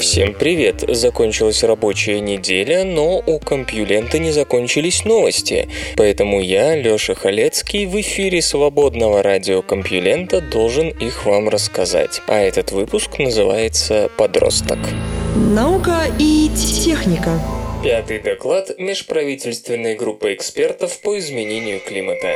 Всем привет! Закончилась рабочая неделя, но у Компьюлента не закончились новости. Поэтому я, Лёша Халецкий, в эфире свободного радио Компьюлента должен их вам рассказать. А этот выпуск называется «Подросток». Наука и техника. Пятый доклад Межправительственной группы экспертов по изменению климата.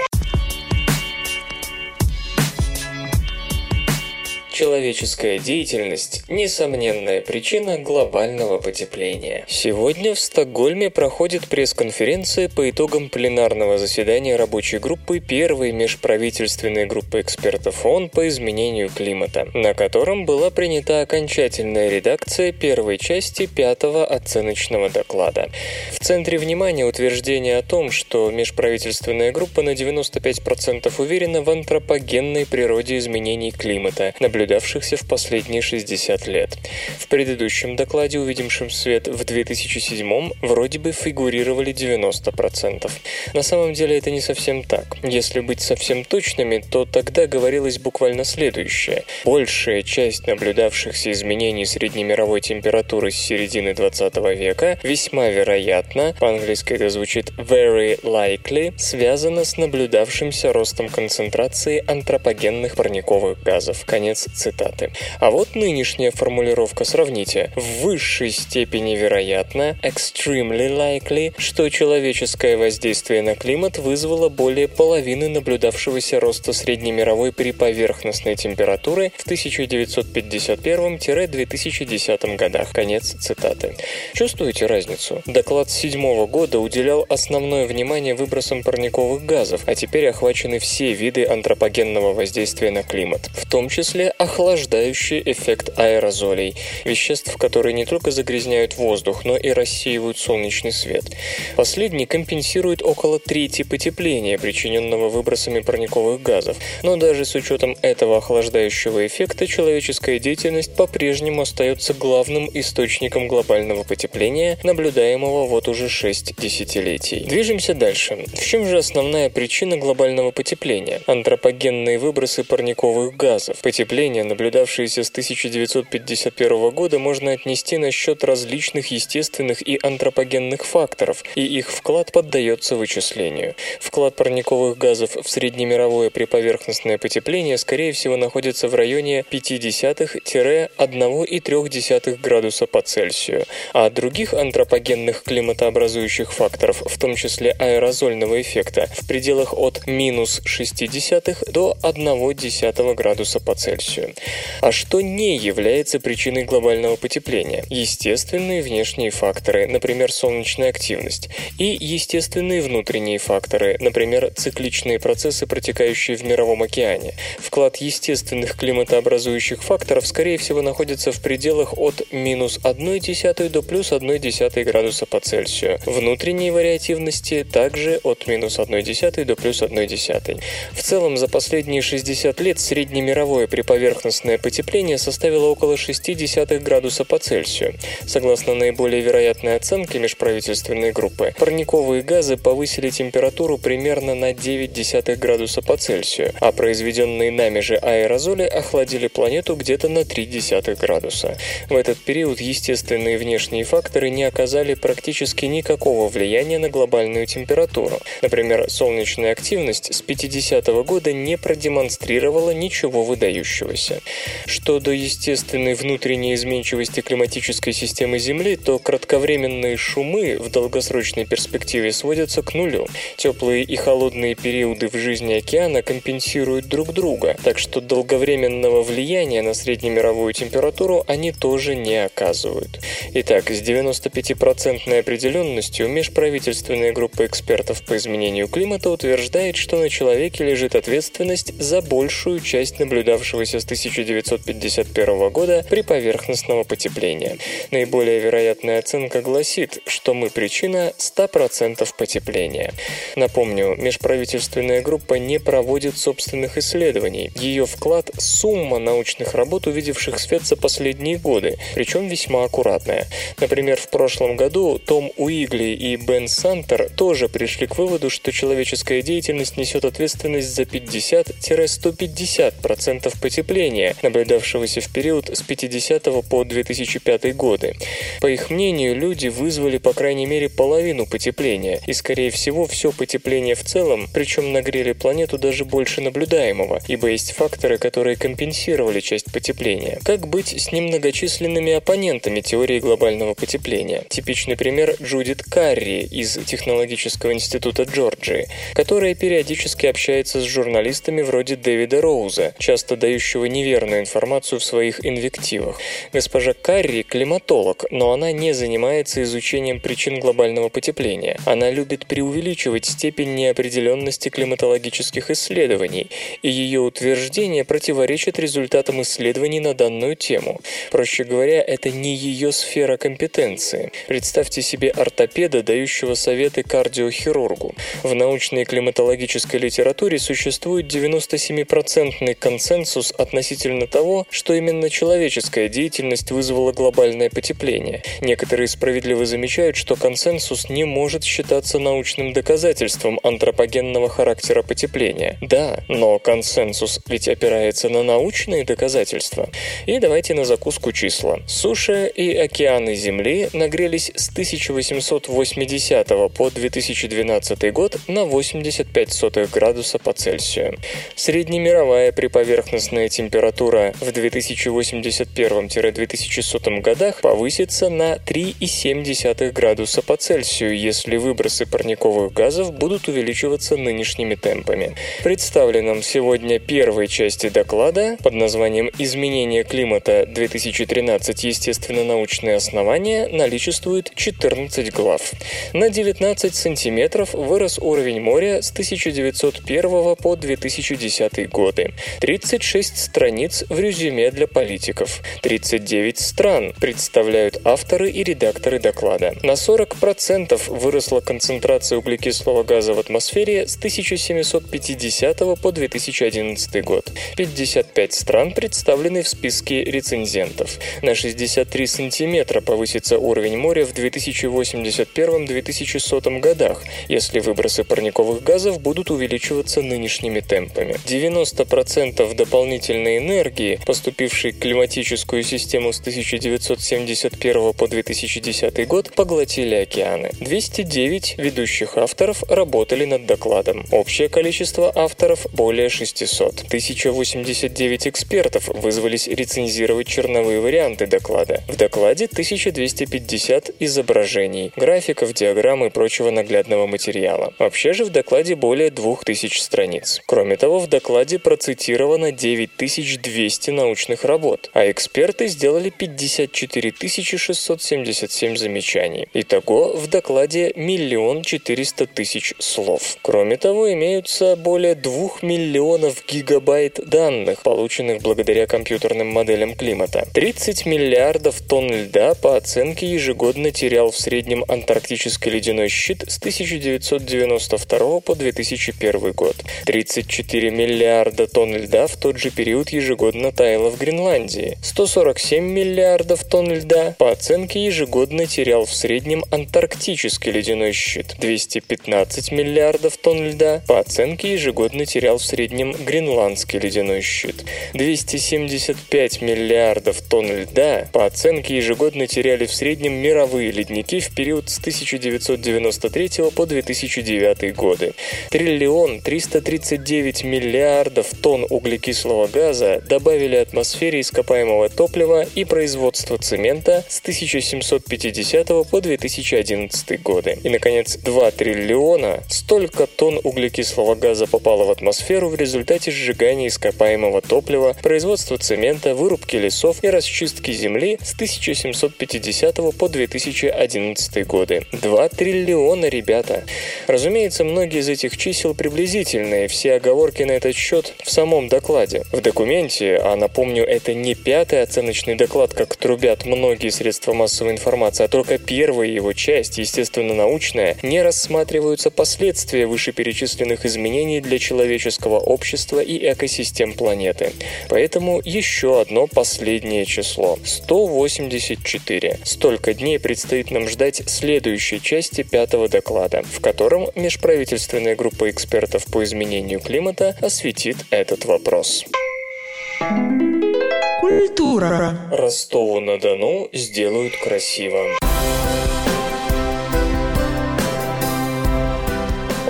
Человеческая деятельность – несомненная причина глобального потепления. Сегодня в Стокгольме проходит пресс-конференция по итогам пленарного заседания рабочей группы первой межправительственной группы экспертов ООН по изменению климата, на котором была принята окончательная редакция первой части пятого оценочного доклада. В центре внимания утверждение о том, что межправительственная группа на 95% уверена в антропогенной природе изменений климата, наблюдавшихся в последние 60 лет. В предыдущем докладе, увидевшем свет в 2007-м, вроде бы фигурировали 90%. На самом деле это не совсем так. Если быть совсем точными, то тогда говорилось буквально следующее. Большая часть наблюдавшихся изменений среднемировой температуры с середины 20 века весьма вероятно, по-английски это звучит very likely, связана с наблюдавшимся ростом концентрации антропогенных парниковых газов. Конец цитаты. А вот нынешняя формулировка, сравните. В высшей степени вероятно, extremely likely, что человеческое воздействие на климат вызвало более половины наблюдавшегося роста среднемировой приповерхностной температуры в 1951-2010 годах. Конец цитаты. Чувствуете разницу? Доклад 2007 года уделял основное внимание выбросам парниковых газов, а теперь охвачены все виды антропогенного воздействия на климат, в том числе охлаждающий эффект аэрозолей, веществ, которые не только загрязняют воздух, но и рассеивают солнечный свет. Последний компенсирует около трети потепления, причиненного выбросами парниковых газов. Но даже с учетом этого охлаждающего эффекта человеческая деятельность по-прежнему остается главным источником глобального потепления, наблюдаемого вот уже 6 десятилетий. Движемся дальше. В чем же основная причина глобального потепления? Антропогенные выбросы парниковых газов. Потепление, наблюдавшееся с 1951 года, можно отнести на счет различных естественных и антропогенных факторов, и их вклад поддается вычислению. Вклад парниковых газов в среднемировое приповерхностное потепление, скорее всего, находится в районе 0,5-1,3 градуса по Цельсию, а других антропогенных климатообразующих факторов, в том числе аэрозольного эффекта, в пределах от -0,6 до 0,1 градуса по Цельсию. А что не является причиной глобального потепления? Естественные внешние факторы, например, солнечная активность, и естественные внутренние факторы, например, цикличные процессы, протекающие в Мировом океане. Вклад естественных климатообразующих факторов, скорее всего, находится в пределах от -0,1 до +0,1 градуса по Цельсию. Внутренние вариативности также от -0,1 до +0,1. В целом, за последние 60 лет среднемировое приповерхностное потепление составило около 0,6 градуса по Цельсию. Согласно наиболее вероятной оценке межправительственной группы, парниковые газы повысили температуру примерно на 0,9 градуса по Цельсию, а произведенные нами же аэрозоли охладили планету где-то на 0,3 градуса. В этот период естественные внешние факторы не оказали практически никакого влияния на глобальную температуру. Например, солнечная активность с 50-го года не продемонстрировала ничего выдающегося. Что до естественной внутренней изменчивости климатической системы Земли, то кратковременные шумы в долгосрочной перспективе сводятся к нулю. Теплые и холодные периоды в жизни океана компенсируют друг друга, так что долговременного влияния на среднемировую температуру они тоже не оказывают. Итак, с 95% определенностью межправительственная группа экспертов по изменению климата утверждает, что на человеке лежит ответственность за большую часть наблюдавшегося с 1951 года приповерхностного потепления. Наиболее вероятная оценка гласит, что мы причина 100% потепления. Напомню, межправительственная группа не проводит собственных исследований. Ее вклад – сумма научных работ, увидевших свет за последние годы, причем весьма аккуратная. Например, в прошлом году Том Уигли и Бен Сантер тоже пришли к выводу, что человеческая деятельность несет ответственность за 50-150% потепления, наблюдавшегося в период с 50 по 2005 годы. По их мнению, люди вызвали по крайней мере половину потепления, и скорее всего все потепление в целом, причем нагрели планету даже больше наблюдаемого, ибо есть факторы, которые компенсировали часть потепления. Как быть с немногочисленными оппонентами теории глобального потепления? Типичный пример — Джудит Карри из Технологического института Джорджии, которая периодически общается с журналистами вроде Дэвида Роуза, часто дающего неверную информацию в своих инвективах. Госпожа Карри – климатолог, но она не занимается изучением причин глобального потепления. Она любит преувеличивать степень неопределенности климатологических исследований, и ее утверждение противоречит результатам исследований на данную тему. Проще говоря, это не ее сфера компетенции. Представьте себе ортопеда, дающего советы кардиохирургу. В научной и климатологической литературе существует 97% консенсус относительно того, что именно человеческая деятельность вызвала глобальное потепление. Некоторые справедливо замечают, что консенсус не может считаться научным доказательством антропогенного характера потепления. Да, но консенсус ведь опирается на научные доказательства. И давайте на закуску числа. Суша и океаны Земли нагрелись с 1880 по 2012 год на 85 градуса по Цельсию. Среднемировая приповерхностная температура в 2081-2100 годах повысится на 3,7 градуса по Цельсию, если выбросы парниковых газов будут увеличиваться нынешними темпами. В представленном сегодня первой части доклада под названием «Изменение климата 2013. Естественно-научные основания» наличествует 14 глав. На 19 сантиметров вырос уровень моря с 1901 по 2010 годы. 36 страниц в резюме для политиков. 39 стран представляют авторы и редакторы доклада. На 40% выросла концентрация углекислого газа в атмосфере с 1750 по 2011 год. 55 стран представлены в списке рецензентов. На 63 сантиметра повысится уровень моря в 2081-2100 годах, если выбросы парниковых газов будут увеличиваться нынешними темпами. 90% дополнительной энергии, поступившей в климатическую систему с 1971 по 2010 год, поглотили океаны. 209 ведущих авторов работали над докладом. Общее количество авторов более 600. 1089 экспертов вызвались рецензировать черновые варианты доклада. В докладе 1250 изображений, графиков, диаграмм и прочего наглядного материала. Вообще же в докладе более 2000 страниц. Кроме того, в докладе процитировано 9200 научных работ, а эксперты сделали 54 677 замечаний. Итого в докладе 1 400 000 слов. Кроме того, имеются более 2 миллионов гигабайт данных, полученных благодаря компьютерным моделям климата. 30 миллиардов тонн льда по оценке ежегодно терял в среднем антарктический ледяной щит с 1992 по 2001 год. 34 миллиарда тонн льда в тот же период ежегодно таяло в Гренландии. 147 миллиардов тонн льда по оценке ежегодно терял в среднем антарктический ледяной щит. 215 миллиардов тонн льда по оценке ежегодно терял в среднем гренландский ледяной щит. 275 миллиардов тонн льда по оценке ежегодно теряли в среднем мировые ледники в период с 1993 по 2009 годы. 1 339 миллиардов тонн углекислого газа добавили атмосфере ископаемого топлива и производства цемента с 1750 по 2011 годы. И, наконец, 2 триллиона. Столько тонн углекислого газа попало в атмосферу в результате сжигания ископаемого топлива, производства цемента, вырубки лесов и расчистки земли с 1750 по 2011 годы. 2 триллиона, ребята! Разумеется, многие из этих чисел приблизительные, все оговорки на этот счет в самом докладе. В документе документе, а напомню, это не пятый оценочный доклад, как трубят многие средства массовой информации, а только первая его часть, естественно, научная, не рассматриваются последствия вышеперечисленных изменений для человеческого общества и экосистем планеты. Поэтому еще одно последнее число – 184. Столько дней предстоит нам ждать следующей части пятого доклада, в котором Межправительственная группа экспертов по изменению климата осветит этот вопрос. Культура. Ростову-на-Дону сделают красиво.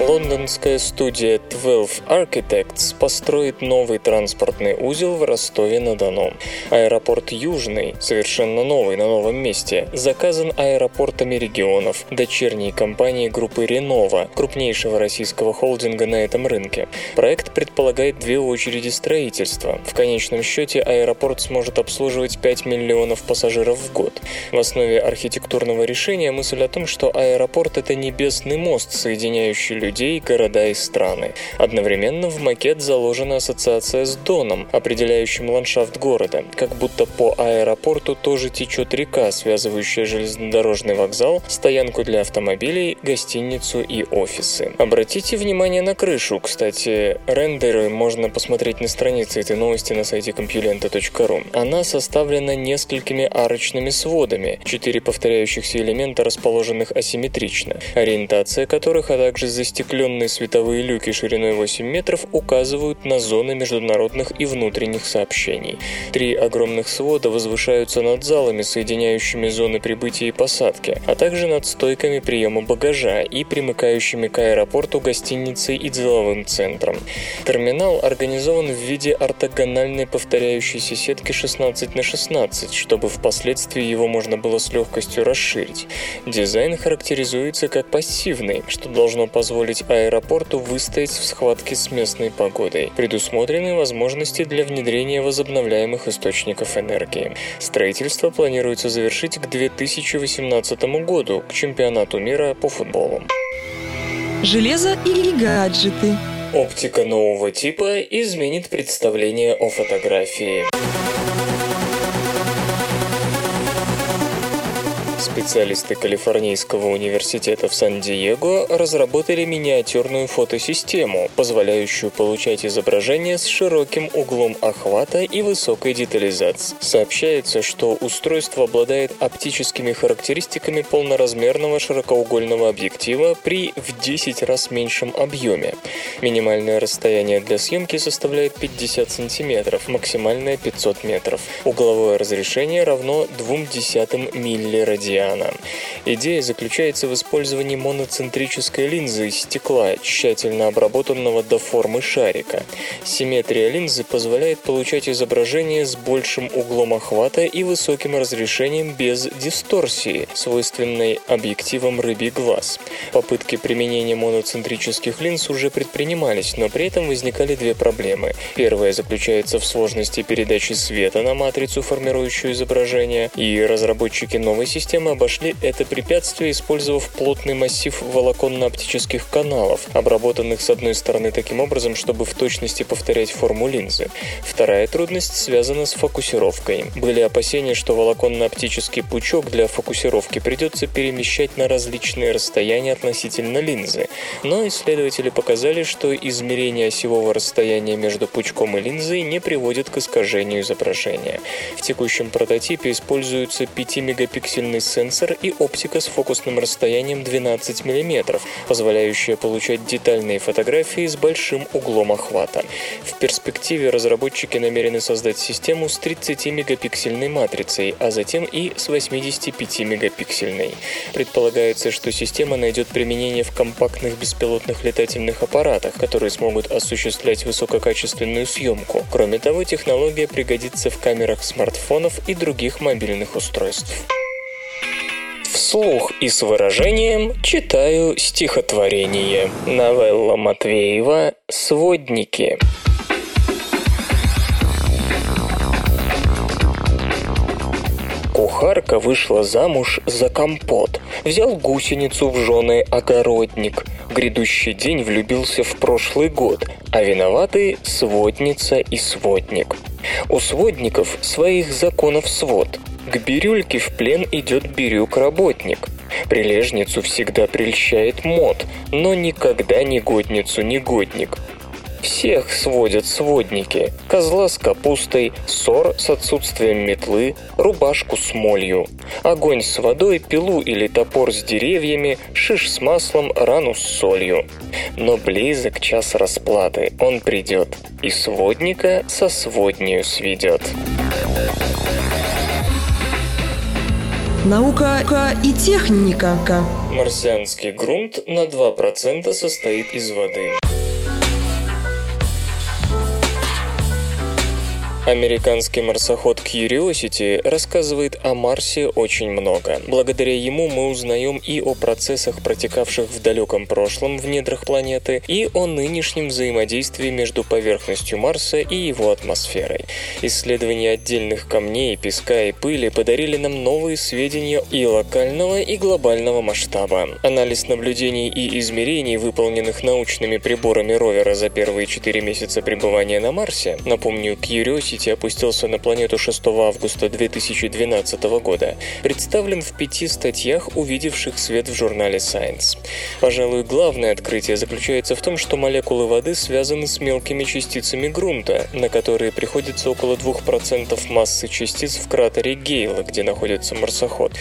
Лондонская студия 12 Architects построит новый транспортный узел в Ростове-на-Дону. Аэропорт Южный, совершенно новый на новом месте, заказан аэропортами регионов, дочерней компании группы Renova, крупнейшего российского холдинга на этом рынке. Проект предполагает две очереди строительства. В конечном счете аэропорт сможет обслуживать 5 миллионов пассажиров в год. В основе архитектурного решения мысль о том, что аэропорт – это небесный мост, соединяющий людей, города и страны. Одновременно в макет заложена ассоциация с Доном, определяющим ландшафт города, как будто по аэропорту тоже течет река, связывающая железнодорожный вокзал, стоянку для автомобилей, гостиницу и офисы. Обратите внимание на крышу. Кстати, рендеры можно посмотреть на странице этой новости на сайте Компьюлента.ру. Она составлена несколькими арочными сводами, 4 повторяющихся элемента, расположенных асимметрично, ориентация которых, а также застекленные световые люки шириной 8 метров указывают на зоны международных и внутренних сообщений. 3 огромных свода возвышаются над залами, соединяющими зоны прибытия и посадки, а также над стойками приема багажа и примыкающими к аэропорту гостиницей и деловым центром. Терминал организован в виде ортогональной повторяющейся сетки 16x16, чтобы впоследствии его можно было с легкостью расширить. Дизайн характеризуется как пассивный, что должно позволить аэропорту выстоять в схватке с местной погодой. Предусмотрены возможности для внедрения возобновляемых источников энергии. Строительство планируется завершить к 2018 году, к чемпионату мира по футболу. Железо или гаджеты? Оптика нового типа изменит представление о фотографии. Специалисты Калифорнийского университета в Сан-Диего разработали миниатюрную фотосистему, позволяющую получать изображения с широким углом охвата и высокой детализацией. Сообщается, что устройство обладает оптическими характеристиками полноразмерного широкоугольного объектива при в 10 раз меньшем объеме. Минимальное расстояние для съемки составляет 50 сантиметров, максимальное 500 метров. Угловое разрешение равно 0,2 миллирадиана. Идея заключается в использовании моноцентрической линзы из стекла, тщательно обработанного до формы шарика. Симметрия линзы позволяет получать изображение с большим углом охвата и высоким разрешением без дисторсии, свойственной объективам рыбий глаз. Попытки применения моноцентрических линз уже предпринимались, но при этом возникали две проблемы. Первая заключается в сложности передачи света на матрицу, формирующую изображение, и разработчики новой системы обошли это препятствие, использовав плотный массив волоконно-оптических каналов, обработанных с одной стороны таким образом, чтобы в точности повторять форму линзы. Вторая трудность связана с фокусировкой. Были опасения, что волоконно-оптический пучок для фокусировки придется перемещать на различные расстояния относительно линзы. Но исследователи показали, что измерение осевого расстояния между пучком и линзой не приводит к искажению изображения. В текущем прототипе используются 5-мегапиксельный сенсор и оптика с фокусным расстоянием 12 мм, позволяющая получать детальные фотографии с большим углом охвата. В перспективе разработчики намерены создать систему с 30-мегапиксельной матрицей, а затем и с 85-мегапиксельной. Предполагается, что система найдет применение в компактных беспилотных летательных аппаратах, которые смогут осуществлять высококачественную съемку. Кроме того, технология пригодится в камерах смартфонов и других мобильных устройств. Вслух и с выражением читаю стихотворение. Новелла Матвеева «Сводники». Кухарка вышла замуж за компот, взял гусеницу в жены огородник. Грядущий день влюбился в прошлый год, а виноваты сводница и сводник. У сводников своих законов свод. К бирюльке в плен идет бирюк-работник. Прилежницу всегда прельщает мод, но никогда не годницу негодник. Всех сводят сводники, козла с капустой, ссор с отсутствием метлы, рубашку с молью, огонь с водой, пилу или топор с деревьями, шиш с маслом, рану с солью. Но близок час расплаты, он придет, и сводника со своднею сведет. Наука и техника. Марсианский грунт на 2% состоит из воды. Американский марсоход Curiosity рассказывает о Марсе очень много. Благодаря ему мы узнаем и о процессах, протекавших в далеком прошлом в недрах планеты, и о нынешнем взаимодействии между поверхностью Марса и его атмосферой. Исследования отдельных камней, песка и пыли подарили нам новые сведения и локального, и глобального масштаба. Анализ наблюдений и измерений, выполненных научными приборами ровера за первые 4 месяца пребывания на Марсе, напомню, Curiosity опустился на планету 6 августа 2012 года, представлен в 5 статьях, увидевших свет в журнале Science. Пожалуй, главное открытие заключается в том, что молекулы воды связаны с мелкими частицами грунта, на которые приходится около 2% массы частиц в кратере Гейла, где находится марсоход.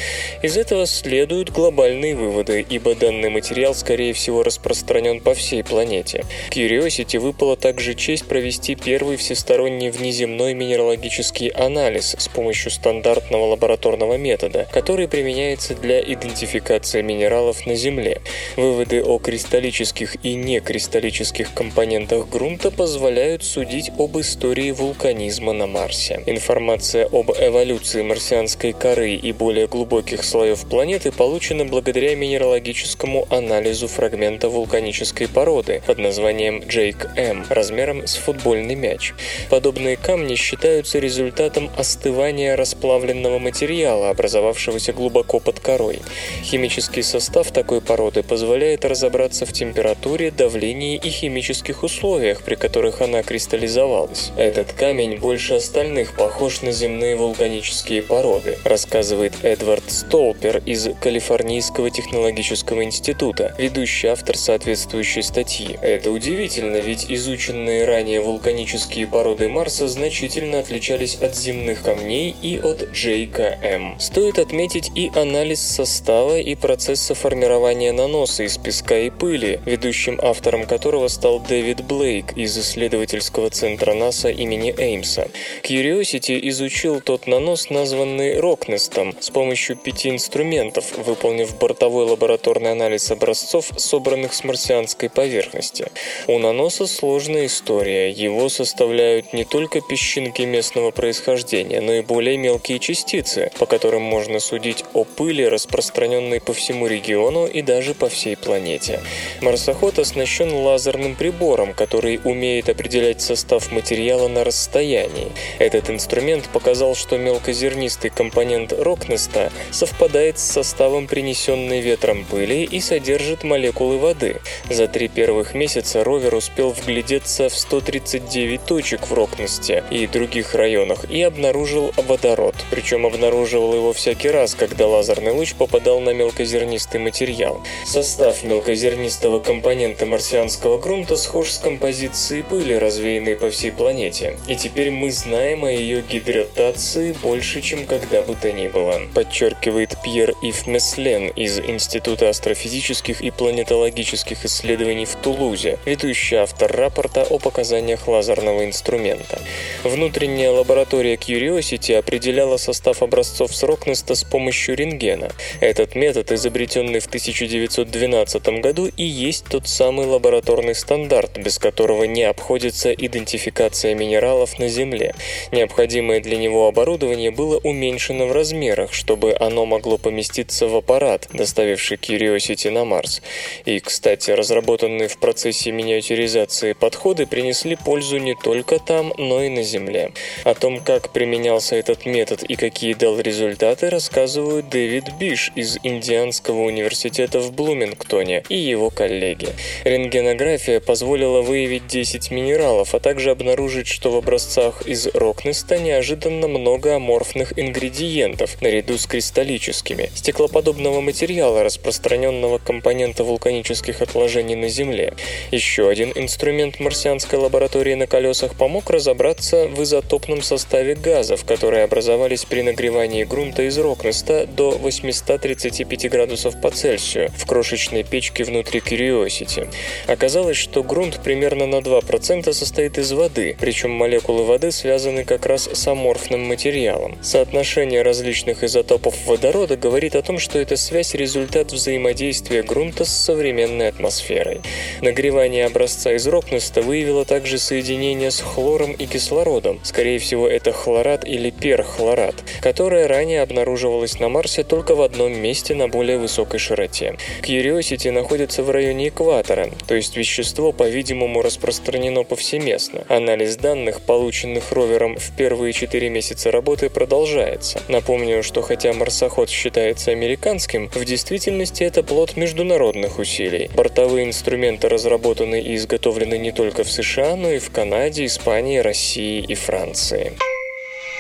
Из этого следуют глобальные выводы, ибо данный материал, скорее всего, распространен по всей планете. Curiosity выпала также честь провести первый всесторонний внеземной минералогический анализ с помощью стандартного лабораторного метода, который применяется для идентификации минералов на Земле. Выводы о кристаллических и некристаллических компонентах грунта позволяют судить об истории вулканизма на Марсе. Информация об эволюции марсианской коры и более глубоких слоев планеты получена благодаря минералогическому анализу фрагмента вулканической породы под названием Jake M, размером с футбольный мяч. Подобные камни считаются результатом остывания расплавленного материала, образовавшегося глубоко под корой. Химический состав такой породы позволяет разобраться в температуре, давлении и химических условиях, при которых она кристаллизовалась. «Этот камень больше остальных похож на земные вулканические породы», рассказывает Эдвард Столпер из Калифорнийского технологического института, ведущий автор соответствующей статьи. «Это удивительно, ведь изученные ранее вулканические породы Марса значительно отличались от земных камней и от Джейка М». Стоит отметить и анализ состава и процесса формирования наноса из песка и пыли, ведущим автором которого стал Дэвид Блейк из исследовательского центра НАСА имени Эймса. Curiosity изучил тот нанос, названный Рокнестом, с помощью 5 инструментов, выполнив бортовой лабораторный анализ образцов, собранных с марсианской поверхности. У наноса сложная история, его составляют не только песчинки местного происхождения, но и более мелкие частицы, по которым можно судить о пыли, распространенной по всему региону и даже по всей планете. Марсоход оснащен лазерным прибором, который умеет определять состав материала на расстоянии. Этот инструмент показал, что мелкозернистый компонент Рокнеста совпадает с составом принесенной ветром пыли и содержит молекулы воды. За 3 первых месяца ровер успел вглядеться в 139 точек в Рокнесте и других районах и обнаружил водород. Причем обнаруживал его всякий раз, когда лазерный луч попадал на мелкозернистый материал. Состав мелкозернистого компонента марсианского грунта схож с композицией пыли, развеянной по всей планете. И теперь мы знаем о ее гидратации больше, чем когда бы то ни было, подчеркивает Пьер Ив Меслен из Института астрофизических и планетологических исследований в Тулузе, ведущий автор рапорта о показаниях лазерного инструмента. Внутренняя лаборатория Curiosity определяла состав образцов с Рокнеста с помощью рентгена. Этот метод, изобретенный в 1912 году, и есть тот самый лабораторный стандарт, без которого не обходится идентификация минералов на Земле. Необходимое для него оборудование было уменьшено в размерах, чтобы оно могло поместиться в аппарат, доставивший Curiosity на Марс. И, кстати, разработанные в процессе миниатюризации подходы принесли пользу не только там, но и на Земле. Земле. О том, как применялся этот метод и какие дал результаты, рассказывают Дэвид Биш из Индианского университета в Блумингтоне и его коллеги. Рентгенография позволила выявить 10 минералов, а также обнаружить, что в образцах из Рокнеста неожиданно много аморфных ингредиентов, наряду с кристаллическими, стеклоподобного материала, распространенного компонента вулканических отложений на Земле. Еще один инструмент марсианской лаборатории на колесах помог разобраться в изотопном составе газов, которые образовались при нагревании грунта из Рокнеста до 835 градусов по Цельсию в крошечной печке внутри Curiosity. Оказалось, что грунт примерно на 2% состоит из воды, причем молекулы воды связаны как раз с аморфным материалом. Соотношение различных изотопов водорода говорит о том, что эта связь – результат взаимодействия грунта с современной атмосферой. Нагревание образца из Рокнеста выявило также соединение с хлором и кислородом, скорее всего это хлорат или перхлорат, которое ранее обнаруживалось на Марсе только в одном месте на более высокой широте. Curiosity находится в районе экватора, то есть вещество, по-видимому, распространено повсеместно. Анализ данных, полученных ровером в первые 4 месяца работы, продолжается. Напомню, что хотя марсоход считается американским, в действительности это плод международных усилий. Бортовые инструменты разработаны и изготовлены не только в США, но и в Канаде, Испании, России и Франции.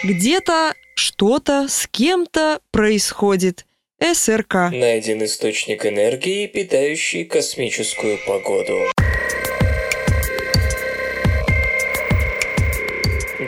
Где-то что-то с кем-то происходит. СРК. Найден источник энергии, питающий космическую погоду.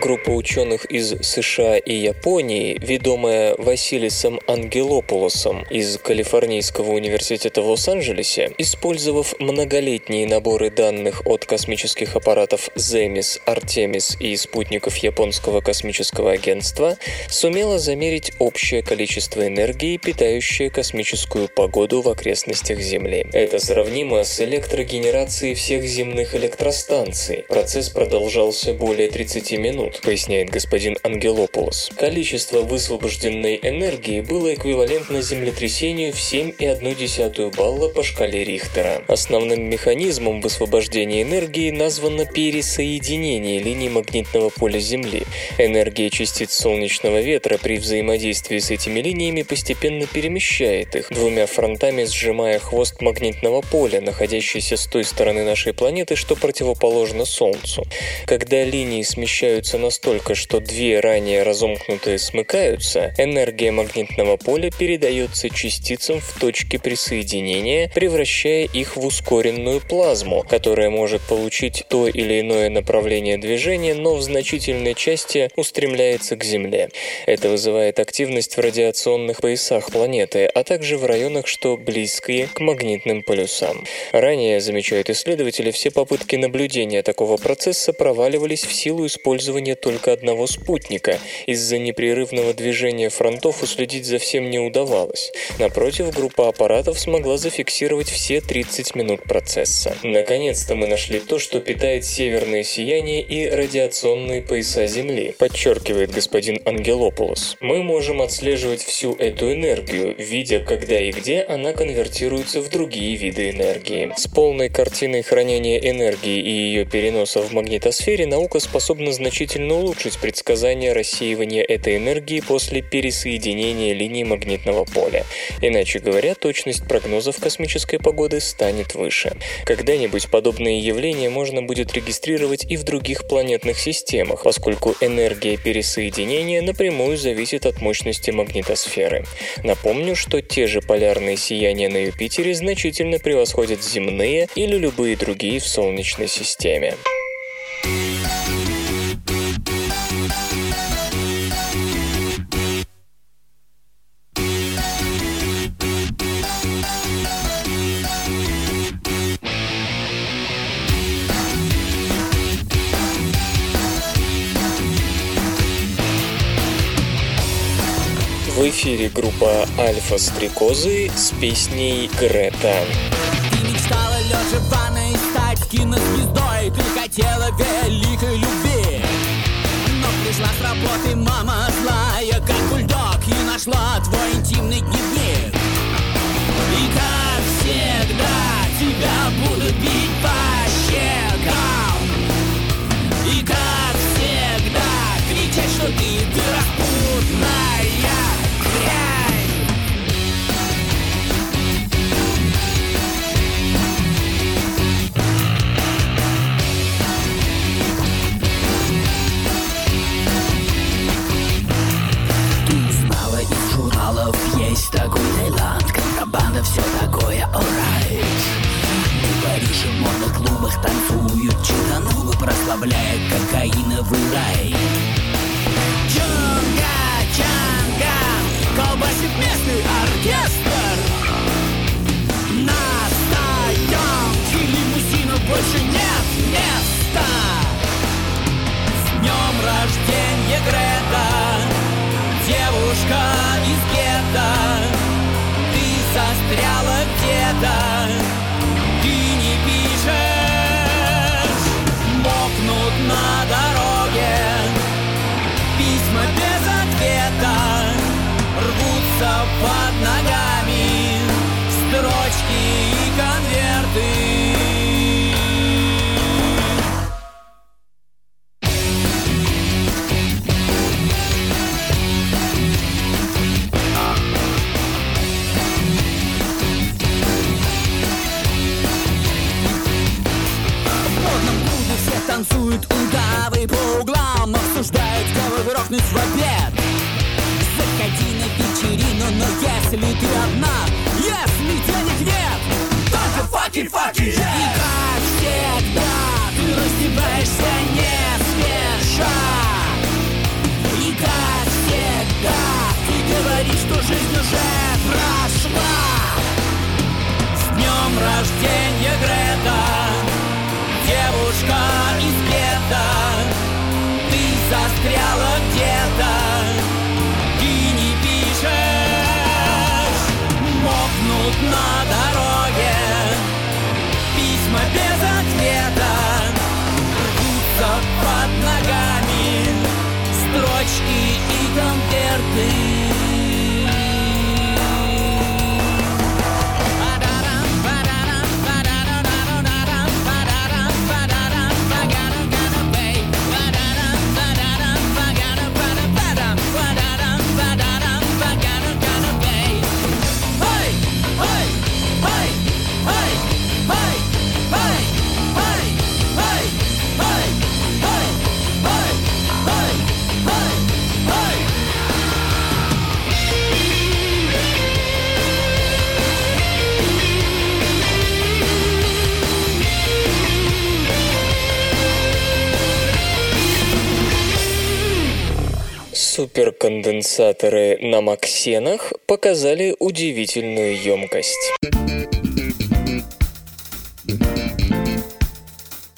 Группа ученых из США и Японии, ведомая Василисом Ангелопулосом из Калифорнийского университета в Лос-Анджелесе, использовав многолетние наборы данных от космических аппаратов Земис, Артемис и спутников Японского космического агентства, сумела замерить общее количество энергии, питающее космическую погоду в окрестностях Земли. Это сравнимо с электрогенерацией всех земных электростанций. Процесс продолжался более 30 минут. Поясняет господин Ангелопулос. Количество высвобожденной энергии было эквивалентно землетрясению в 7,1 балла по шкале Рихтера. Основным механизмом высвобождения энергии названо пересоединение линий магнитного поля Земли. Энергия частиц солнечного ветра при взаимодействии с этими линиями постепенно перемещает их, двумя фронтами сжимая хвост магнитного поля, находящийся с той стороны нашей планеты, что противоположно Солнцу. Когда линии смещаются настолько, что две ранее разомкнутые смыкаются, энергия магнитного поля передается частицам в точке присоединения, превращая их в ускоренную плазму, которая может получить то или иное направление движения, но в значительной части устремляется к Земле. Это вызывает активность в радиационных поясах планеты, а также в районах, что близкие к магнитным полюсам. Ранее, замечают исследователи, все попытки наблюдения такого процесса проваливались в силу использования только одного спутника. Из-за непрерывного движения фронтов уследить за всем не удавалось. Напротив, группа аппаратов смогла зафиксировать все 30 минут процесса. Наконец-то мы нашли то, что питает северное сияние и радиационные пояса Земли, подчеркивает господин Ангелопулос. Мы можем отслеживать всю эту энергию, видя, когда и где она конвертируется в другие виды энергии. С полной картиной хранения энергии и ее переноса в магнитосфере наука способна значительно улучшить предсказание рассеивания этой энергии после пересоединения линий магнитного поля. Иначе говоря, точность прогнозов космической погоды станет выше. Когда-нибудь подобные явления можно будет регистрировать и в других планетных системах, поскольку энергия пересоединения напрямую зависит от мощности магнитосферы. Напомню, что те же полярные сияния на Юпитере значительно превосходят земные или любые другие в Солнечной системе. В эфире группа «Альфа-Стрикозы» с песней «Грета». Ты мечтала, лежа в ванной, стать кинозвездой. Ты хотела великой любви, но пришла с работы мама злая, как бульдог, и нашла твой интимный дневник. И как всегда тебя будут бить по щекам. И как всегда слабых танцуют, чьи-то ногу прославляя кокаиновый рай. Джонга, чанга, колбасит местный оркестр. На стоянке лимузинов больше нет места. С днем рождения, Грета, девушка из гетто. Ты застряла где-то. Ты не пишешь, мокнут на дороге письма без ответа, рвутся под ногами строчки и танцуют удавы по углам, обсуждают, кого грохнуть в обед. Заходи на вечерину, но если ты одна, если денег нет, только факи-факи. И как всегда, ты раздеваешься не спеша. И как всегда, ты говоришь, что жизнь уже прошла. С днем рождения, Грета! Девушка из гетто, ты застряла где-то, ты не пишешь, мокнут на дороге письма без ответа, рвутся под ногами строчки и конверты. Суперконденсаторы на максенах показали удивительную емкость.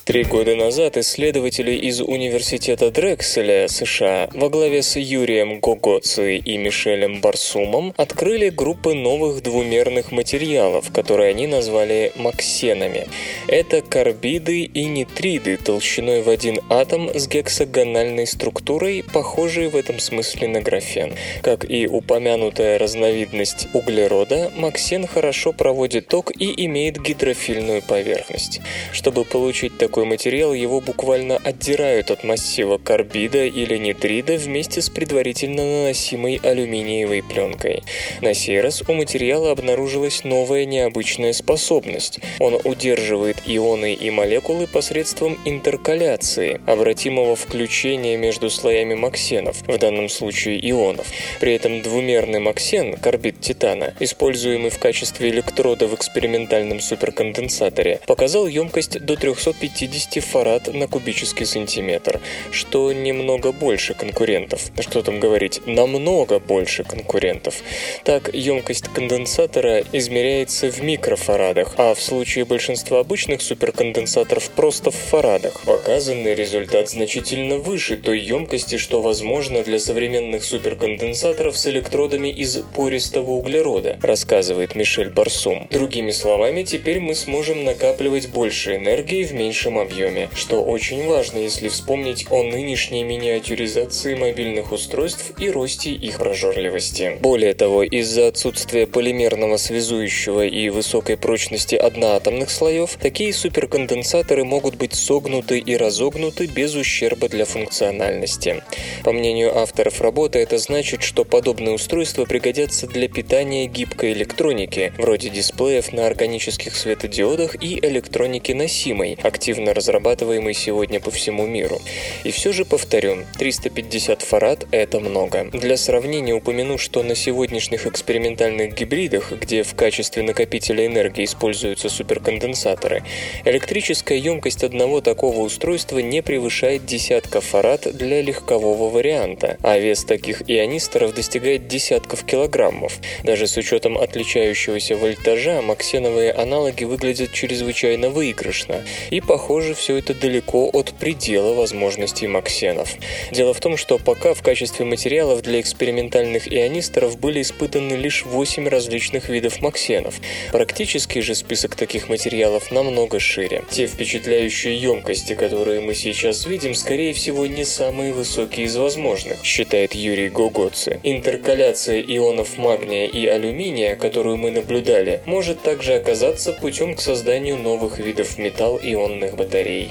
3 года назад исследователи из университета Дрекселя, США, во главе с Юрием Гогоци и Мишелем Барсумом открыли группы новых двумерных материалов, которые они назвали максенами. Это карбиды и нитриды толщиной в 1 атом с гексагональной структурой, похожей в этом смысле на графен. Как и упомянутая разновидность углерода, максен хорошо проводит ток и имеет гидрофильную поверхность. Чтобы получить такой материал, его буквально отдирают от массива карбида или нитрида вместе с предварительно наносимой алюминиевой пленкой. На сей раз у материала обнаружилась новая необычная способность. Он удерживает ионы и молекулы посредством интеркаляции, обратимого включения между слоями максенов, в данном случае ионов. При этом двумерный максен, карбид титана, используемый в качестве электрода в экспериментальном суперконденсаторе, показал емкость до 350 фарад на кубический сантиметр, что немного больше конкурентов. Что там говорить, намного больше конкурентов. Так, емкость конденсатора измеряется в микрофарадах, а в случае большинства обычных суперконденсаторов просто в фарадах. Показанный результат значительно выше той емкости, что возможно для современных суперконденсаторов с электродами из пористого углерода, рассказывает Мишель Барсум. Другими словами, теперь мы сможем накапливать больше энергии в меньшем объеме, что очень важно, если вспомнить о нынешней миниатюризации мобильных устройств и росте их прожорливости. Более того, из-за отсутствия полимерного связующего и высокой прочности одноатомных слоев, такие суперконденсаторы могут быть согнуты и разогнуты без ущерба для функциональности. По мнению авторов работы, это значит, что подобные устройства пригодятся для питания гибкой электроники, вроде дисплеев на органических светодиодах и электроники носимой, активно активно разрабатываемый сегодня по всему миру. И все же повторю, 350 фарад – это много. Для сравнения упомяну, что на сегодняшних экспериментальных гибридах, где в качестве накопителя энергии используются суперконденсаторы, электрическая емкость одного такого устройства не превышает десятка фарад для легкового варианта, а вес таких ионисторов достигает десятков килограммов. Даже с учетом отличающегося вольтажа, максеновые аналоги выглядят чрезвычайно выигрышно, и, похоже, все это далеко от предела возможностей максенов. Дело в том, что пока в качестве материалов для экспериментальных ионисторов были испытаны лишь 8 различных видов максенов. Практически же список таких материалов намного шире. Те впечатляющие емкости, которые мы сейчас видим, скорее всего, не самые высокие из возможных, считает Юрий Гогоци. Интеркаляция ионов магния и алюминия, которую мы наблюдали, может также оказаться путем к созданию новых видов металл-ионных батарей.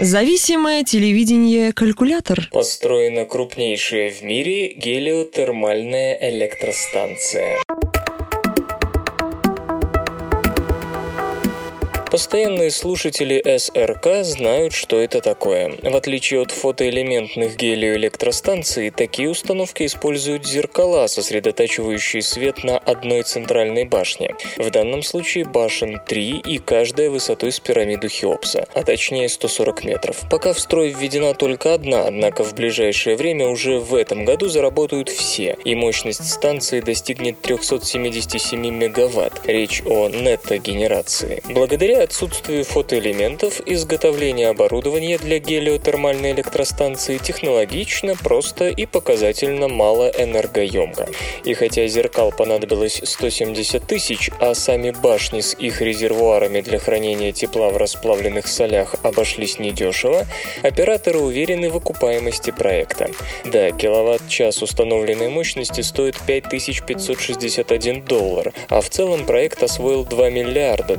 Зависимое телевидение-калькулятор. Построена крупнейшая в мире гелиотермальная электростанция. Постоянные слушатели СРК знают, что это такое. В отличие от фотоэлементных гелиоэлектростанций, такие установки используют зеркала, сосредотачивающие свет на одной центральной башне. В данном случае башен 3 и каждая высотой с пирамиду Хеопса, а точнее 140 метров. Пока в строй введена только одна, однако в ближайшее время уже в этом году заработают все, и мощность станции достигнет 377 мегаватт. Речь о нетто-генерации. Благодаря отсутствию фотоэлементов, изготовление оборудования для гелиотермальной электростанции технологично, просто и показательно мало энергоемко. И хотя зеркал понадобилось 170 тысяч, а сами башни с их резервуарами для хранения тепла в расплавленных солях обошлись недешево, операторы уверены в окупаемости проекта. Да, киловатт-час установленной мощности стоит $5561, а в целом проект освоил $2 миллиарда.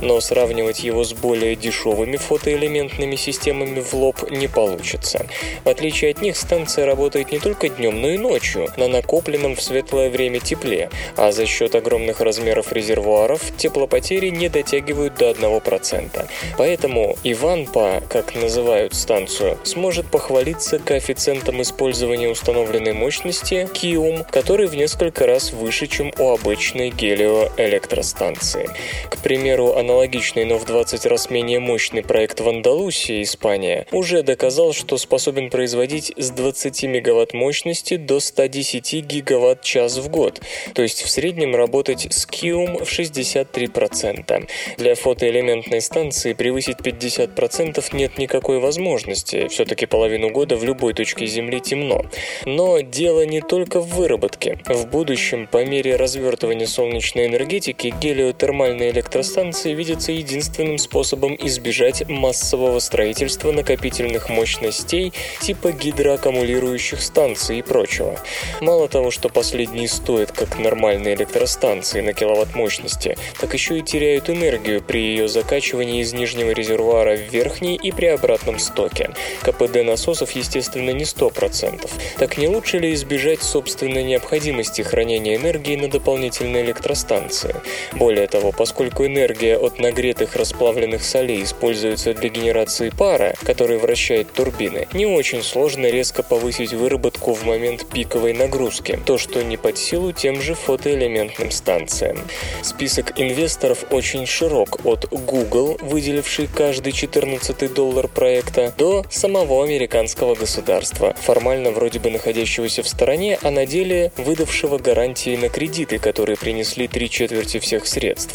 Но сравнивать его с более дешевыми фотоэлементными системами в лоб не получится. В отличие от них, станция работает не только днем, но и ночью, на накопленном в светлое время тепле, а за счет огромных размеров резервуаров теплопотери не дотягивают до 1%. Поэтому Иванпа, как называют станцию, сможет похвалиться коэффициентом использования установленной мощности Киум, который в несколько раз выше, чем у обычной гелиоэлектростанции. К примеру, аналогичный, но в 20 раз менее мощный проект в Андалусии, Испания, уже доказал, что способен производить с 20 мегаватт мощности до 110 гигаватт-час в год, то есть в среднем работать с Киум в 63%. Для фотоэлементной станции превысить 50% нет никакой возможности, все-таки половину года в любой точке Земли темно. Но дело не только в выработке. В будущем, по мере развертывания солнечной энергетики, гелиотермальная электростанция видится единственным способом избежать массового строительства накопительных мощностей типа гидроаккумулирующих станций и прочего. Мало того, что последние стоят как нормальные электростанции на киловатт мощности, так еще и теряют энергию при ее закачивании из нижнего резервуара в верхний и при обратном стоке. КПД насосов, естественно, не 100%. Так не лучше ли избежать собственной необходимости хранения энергии на дополнительной электростанции? Более того, поскольку энергия от нагретых расплавленных солей используется для генерации пара, который вращает турбины, не очень сложно резко повысить выработку в момент пиковой нагрузки, то, что не под силу тем же фотоэлементным станциям. Список инвесторов очень широк, от Google, выделивший каждый $14 проекта, до самого американского государства, формально вроде бы находящегося в стороне, а на деле выдавшего гарантии на кредиты, которые принесли 3/4 всех средств.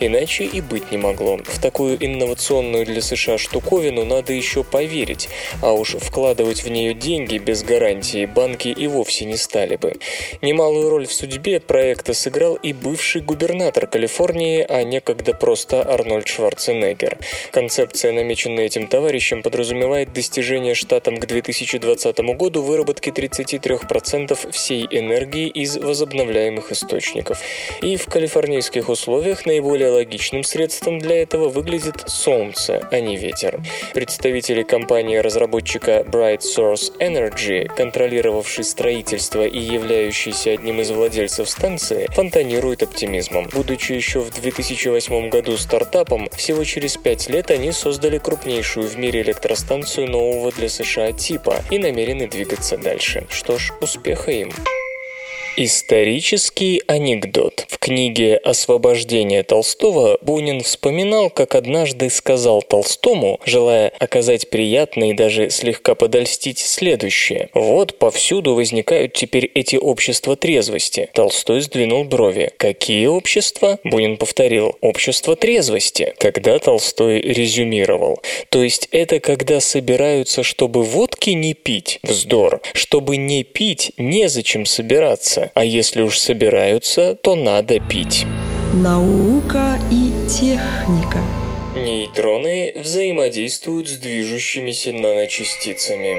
Иначе и быть не могло. В такую инновационную для США штуковину надо еще поверить, а уж вкладывать в нее деньги без гарантии банки и вовсе не стали бы. Немалую роль в судьбе проекта сыграл и бывший губернатор Калифорнии, а некогда просто Арнольд Шварценеггер. Концепция, намеченная этим товарищем, подразумевает достижение штатом к 2020 году выработки 33% всей энергии из возобновляемых источников. И в калифорнийских условиях наиболее логично средством средством для этого выглядит солнце, а не ветер. Представители компании-разработчика Bright Source Energy, контролировавшей строительство и являющейся одним из владельцев станции, фонтанируют оптимизмом. Будучи еще в 2008 году стартапом, всего через 5 лет они создали крупнейшую в мире электростанцию нового для США типа и намерены двигаться дальше. Что ж, успеха им! Исторический анекдот. В книге «Освобождение Толстого» Бунин вспоминал, как однажды сказал Толстому, желая оказать приятное и даже слегка подольстить, следующее: «Вот повсюду возникают теперь эти общества трезвости». Толстой сдвинул брови. «Какие общества?» Бунин повторил: «Общество трезвости». Тогда Толстой резюмировал: «То есть это когда собираются, чтобы водки не пить? Вздор! Чтобы не пить, незачем собираться. А если уж собираются, то надо пить». Наука и техника. Нейтроны взаимодействуют с движущимися наночастицами.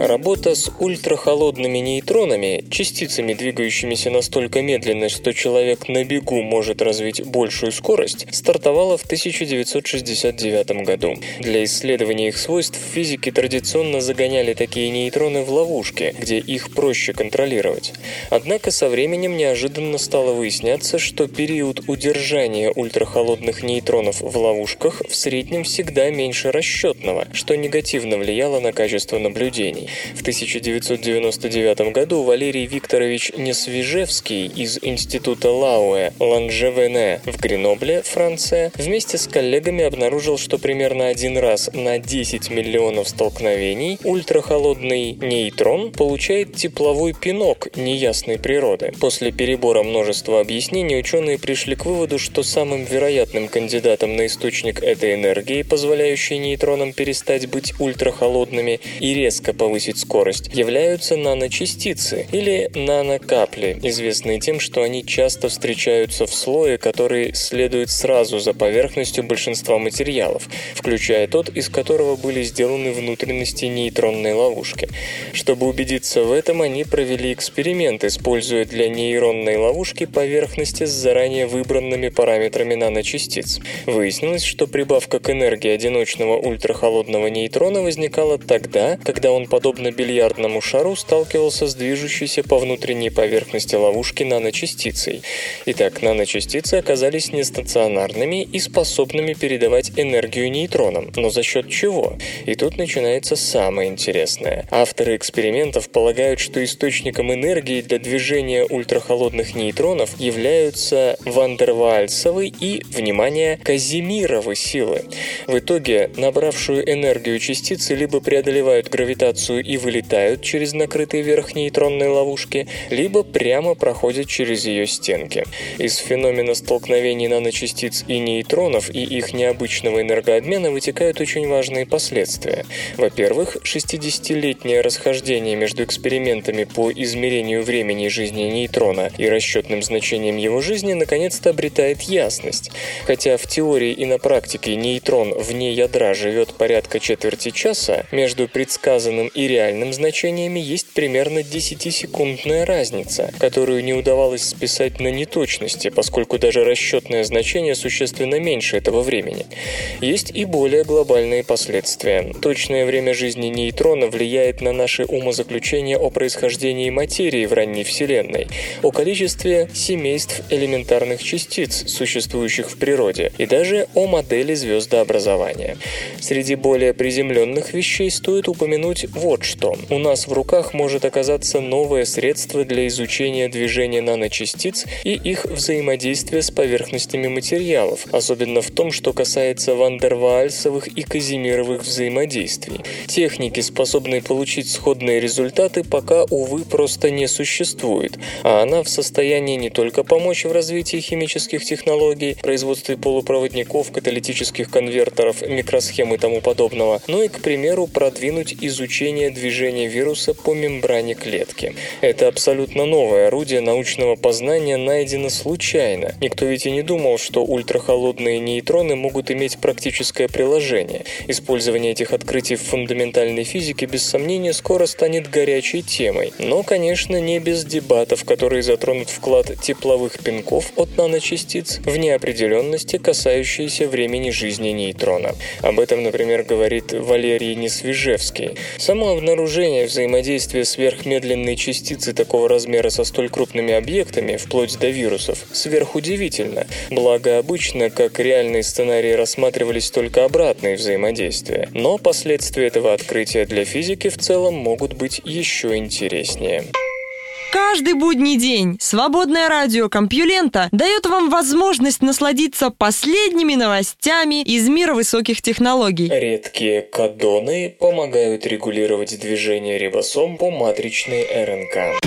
Работа с ультрахолодными нейтронами, частицами, двигающимися настолько медленно, что человек на бегу может развить большую скорость, стартовала в 1969 году. Для исследования их свойств физики традиционно загоняли такие нейтроны в ловушки, где их проще контролировать. Однако со временем неожиданно стало выясняться, что период удержания ультрахолодных нейтронов в ловушках в среднем всегда меньше расчетного, что негативно влияло на качество наблюдений. В 1999 году Валерий Викторович Несвежевский из Института Лауэ Ланжевене в Гренобле, Франция, вместе с коллегами обнаружил, что примерно один раз на 10 миллионов столкновений ультрахолодный нейтрон получает тепловой пинок неясной природы. После перебора множества объяснений ученые пришли к выводу, что самым вероятным кандидатом на источник этой энергии, позволяющей нейтронам перестать быть ультрахолодными и резко повысить скорость, являются наночастицы или нанокапли, известные тем, что они часто встречаются в слое, который следует сразу за поверхностью большинства материалов, включая тот, из которого были сделаны внутренности нейтронной ловушки. Чтобы убедиться в этом, они провели эксперимент, используя для нейронной ловушки поверхности с заранее выбранными параметрами наночастиц. Выяснилось, что прибавка к энергии одиночного ультрахолодного нейтрона возникала тогда, когда он, подобно бильярдному шару, сталкивался с движущейся по внутренней поверхности ловушки наночастицей. Итак, наночастицы оказались нестационарными и способными передавать энергию нейтронам. Но за счет чего? И тут начинается самое интересное. Авторы экспериментов полагают, что источником энергии для движения ультрахолодных нейтронов являются вандерваальсовы и, внимание, казимировы силы. В итоге набравшую энергию частицы либо преодолевают гравитацию и вылетают через накрытый верх нейтронной ловушки, либо прямо проходят через ее стенки. Из феномена столкновений наночастиц и нейтронов и их необычного энергообмена вытекают очень важные последствия. Во-первых, 60-летнее расхождение между экспериментами по измерению времени жизни нейтрона и расчетным значением его жизни наконец-то обретает ясность. Хотя в теории и на практике нейтрон вне ядра живет порядка четверти часа, между предсказанными и реальным значениями есть примерно 10-секундная разница, которую не удавалось списать на неточности, поскольку даже расчетное значение существенно меньше этого времени. Есть и более глобальные последствия. Точное время жизни нейтрона влияет на наши умозаключения о происхождении материи в ранней Вселенной, о количестве семейств элементарных частиц, существующих в природе, и даже о модели звездообразования. Среди более приземленных вещей стоит упомянуть вот что. У нас в руках может оказаться новое средство для изучения движения наночастиц и их взаимодействия с поверхностями материалов, особенно в том, что касается вандерваальсовых и казимировых взаимодействий. Техники, способные получить сходные результаты, пока, увы, просто не существует, а она в состоянии не только помочь в развитии химических технологий, производстве полупроводников, каталитических конвертеров, микросхем и тому подобного, но и, к примеру, продвинуть изучение измерения движения вируса по мембране клетки. Это абсолютно новое орудие научного познания найдено случайно. Никто ведь и не думал, что ультрахолодные нейтроны могут иметь практическое приложение. Использование этих открытий в фундаментальной физике, без сомнения, скоро станет горячей темой. Но, конечно, не без дебатов, которые затронут вклад тепловых пинков от наночастиц в неопределенности, касающиеся времени жизни нейтрона. Об этом, например, говорит Валерий Несвежевский. Само обнаружение взаимодействия сверхмедленной частицы такого размера со столь крупными объектами, вплоть до вирусов, сверхудивительно. Благо, обычно, как реальные сценарии, рассматривались только обратные взаимодействия. Но последствия этого открытия для физики в целом могут быть еще интереснее. Каждый будний день свободное радио «Компьюлента» дает вам возможность насладиться последними новостями из мира высоких технологий. Редкие кодоны помогают регулировать движение рибосом по матричной РНК.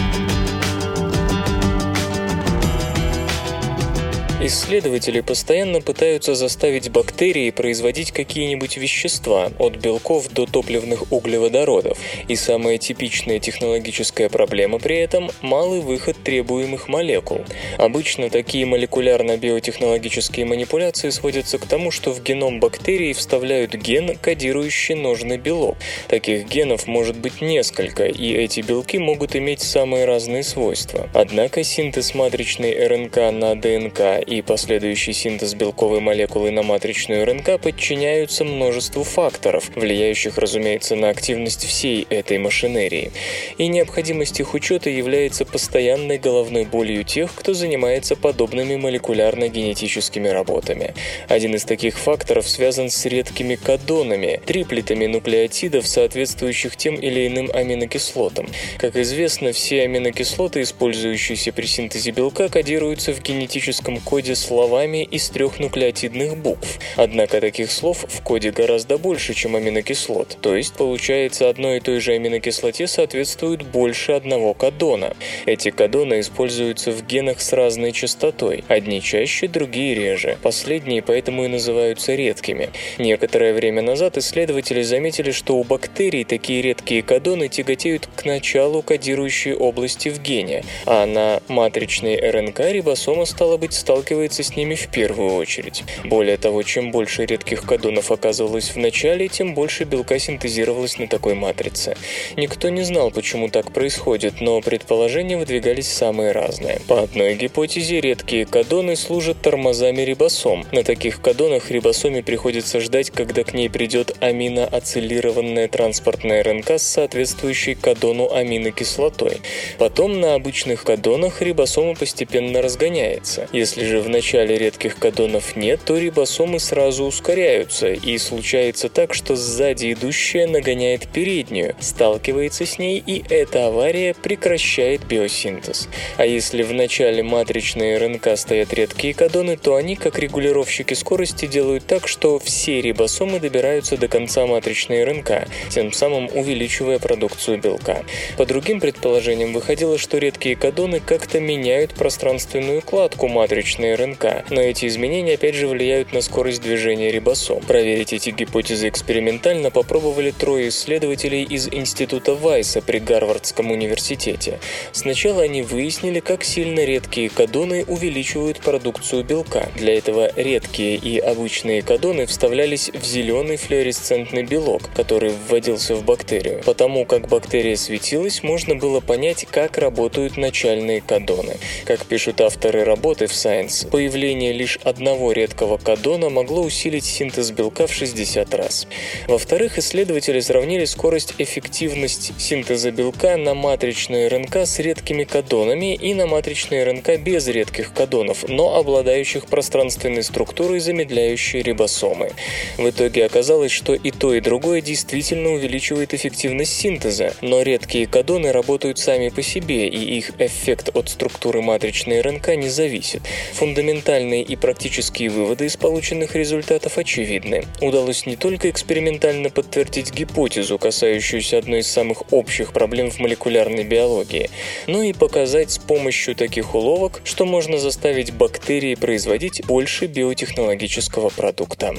Исследователи постоянно пытаются заставить бактерии производить какие-нибудь вещества, от белков до топливных углеводородов. И самая типичная технологическая проблема при этом – малый выход требуемых молекул. Обычно такие молекулярно-биотехнологические манипуляции сводятся к тому, что в геном бактерии вставляют ген, кодирующий нужный белок. Таких генов может быть несколько, и эти белки могут иметь самые разные свойства. Однако синтез матричной РНК на ДНК и последующий синтез белковой молекулы на матричную РНК подчиняются множеству факторов, влияющих, разумеется, на активность всей этой машинерии. И необходимость их учета является постоянной головной болью тех, кто занимается подобными молекулярно-генетическими работами. Один из таких факторов связан с редкими кодонами, триплетами нуклеотидов, соответствующих тем или иным аминокислотам. Как известно, все аминокислоты, использующиеся при синтезе белка, кодируются в генетическом коде словами из 3 нуклеотидных букв. Однако таких слов в коде гораздо больше, чем аминокислот. То есть, получается, одной и той же аминокислоте соответствует больше одного кодона. Эти кодоны используются в генах с разной частотой. Одни чаще, другие реже. Последние поэтому и называются редкими. Некоторое время назад исследователи заметили, что у бактерий такие редкие кодоны тяготеют к началу кодирующей области в гене, а на матричной РНК рибосома, стало быть, сталкивается с ними в первую очередь. Более того, чем больше редких кодонов оказывалось в начале, тем больше белка синтезировалось на такой матрице. Никто не знал, почему так происходит, но предположения выдвигались самые разные. По одной гипотезе, редкие кодоны служат тормозами рибосом. На таких кодонах рибосоме приходится ждать, когда к ней придет аминоацилированная транспортная РНК с соответствующей кодону аминокислотой. Потом на обычных кодонах рибосома постепенно разгоняется. Если же в начале редких кодонов нет, то рибосомы сразу ускоряются, и случается так, что сзади идущая нагоняет переднюю, сталкивается с ней, и эта авария прекращает биосинтез. А если в начале матричной РНК стоят редкие кодоны, то они, как регулировщики скорости, делают так, что все рибосомы добираются до конца матричной РНК, тем самым увеличивая продукцию белка. По другим предположениям выходило, что редкие кодоны как-то меняют пространственную кладку матричной РНК, но эти изменения опять же влияют на скорость движения рибосом. Проверить эти гипотезы экспериментально попробовали 3 исследователей из Института Вайса при Гарвардском университете. Сначала они выяснили, как сильно редкие кодоны увеличивают продукцию белка. Для этого редкие и обычные кодоны вставлялись в зеленый флуоресцентный белок, который вводился в бактерию. Потому как бактерия светилась, можно было понять, как работают начальные кодоны. Как пишут авторы работы в Science, появление лишь одного редкого кодона могло усилить синтез белка в 60 раз. Во-вторых, исследователи сравнили скорость эффективность синтеза белка на матричной РНК с редкими кодонами и на матричной РНК без редких кодонов, но обладающих пространственной структурой, замедляющей рибосомы. В итоге оказалось, что и то, и другое действительно увеличивает эффективность синтеза, но редкие кодоны работают сами по себе, и их эффект от структуры матричной РНК не зависит. Фундаментальные и практические выводы из полученных результатов очевидны. Удалось не только экспериментально подтвердить гипотезу, касающуюся одной из самых общих проблем в молекулярной биологии, но и показать с помощью таких уловок, что можно заставить бактерии производить больше биотехнологического продукта.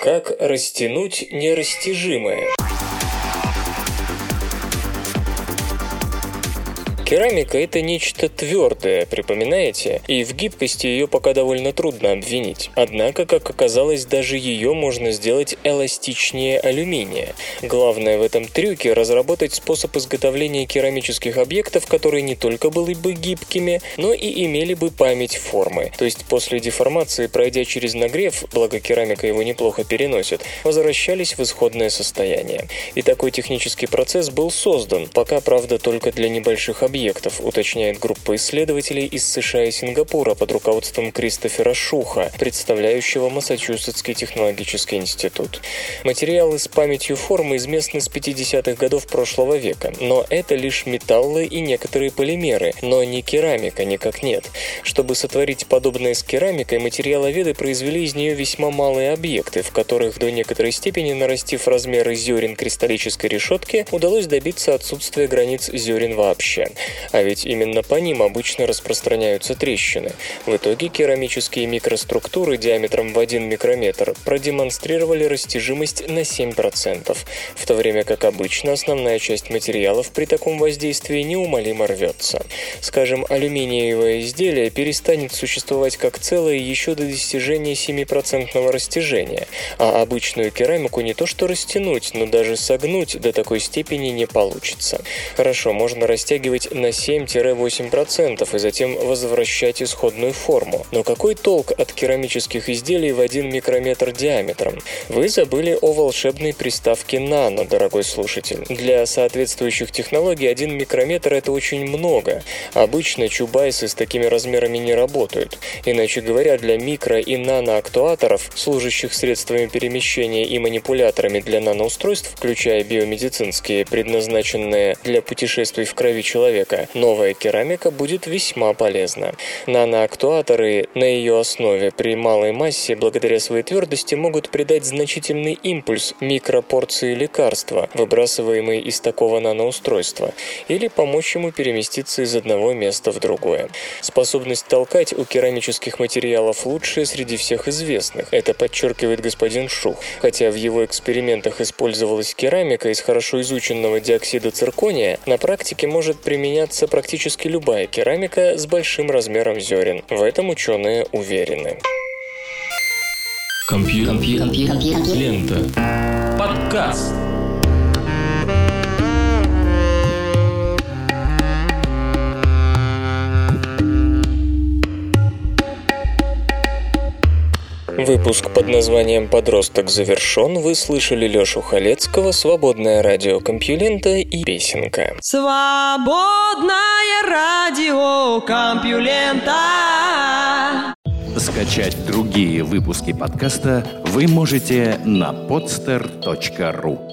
Как растянуть нерастяжимое? Керамика – это нечто твердое, припоминаете? И в гибкости ее пока довольно трудно обвинить. Однако, как оказалось, даже ее можно сделать эластичнее алюминия. Главное в этом трюке – разработать способ изготовления керамических объектов, которые не только были бы гибкими, но и имели бы память формы. То есть после деформации, пройдя через нагрев, благо керамика его неплохо переносит, возвращались в исходное состояние. И такой технический процесс был создан, пока, правда, только для небольших объектов, уточняет группа исследователей из США и Сингапура под руководством Кристофера Шуха, представляющего Массачусетский технологический институт. Материалы с памятью формы известны с 50-х годов прошлого века, но это лишь металлы и некоторые полимеры, но не керамика никак нет. Чтобы сотворить подобное с керамикой, материаловеды произвели из нее весьма малые объекты, в которых до некоторой степени, нарастив размеры зерен кристаллической решетки, удалось добиться отсутствия границ зерен вообще. А ведь именно по ним обычно распространяются трещины. В итоге керамические микроструктуры диаметром в 1 микрометр продемонстрировали растяжимость на 7%, в то время как обычно основная часть материалов при таком воздействии неумолимо рвется. Скажем, алюминиевое изделие перестанет существовать как целое еще до достижения 7% растяжения, а обычную керамику не то что растянуть, но даже согнуть до такой степени не получится. Хорошо, можно растягивать на 7-8% и затем возвращать исходную форму. Но какой толк от керамических изделий в 1 микрометр диаметром? Вы забыли о волшебной приставке «нано», дорогой слушатель. Для соответствующих технологий 1 микрометр – это очень много. Обычно чубайсы с такими размерами не работают. Иначе говоря, для микро- и наноактуаторов, служащих средствами перемещения и манипуляторами для наноустройств, включая биомедицинские, предназначенные для путешествий в крови человека, новая керамика будет весьма полезна. Наноактуаторы на ее основе при малой массе, благодаря своей твердости, могут придать значительный импульс микропорции лекарства, выбрасываемой из такого наноустройства, или помочь ему переместиться из одного места в другое. Способность толкать у керамических материалов лучшая среди всех известных. Это подчеркивает господин Шух. Хотя в его экспериментах использовалась керамика из хорошо изученного диоксида циркония, на практике может применяться практически любая керамика с большим размером зерен. В этом ученые уверены. Компьюлента. Подкаст. Выпуск под названием «Подросток» завершен. Вы слышали Лёшу Халецкого, «Свободное радио Компьюлента» и песенка. Свободное радио Компьюлента. Скачать другие выпуски подкаста вы можете на podster.ru.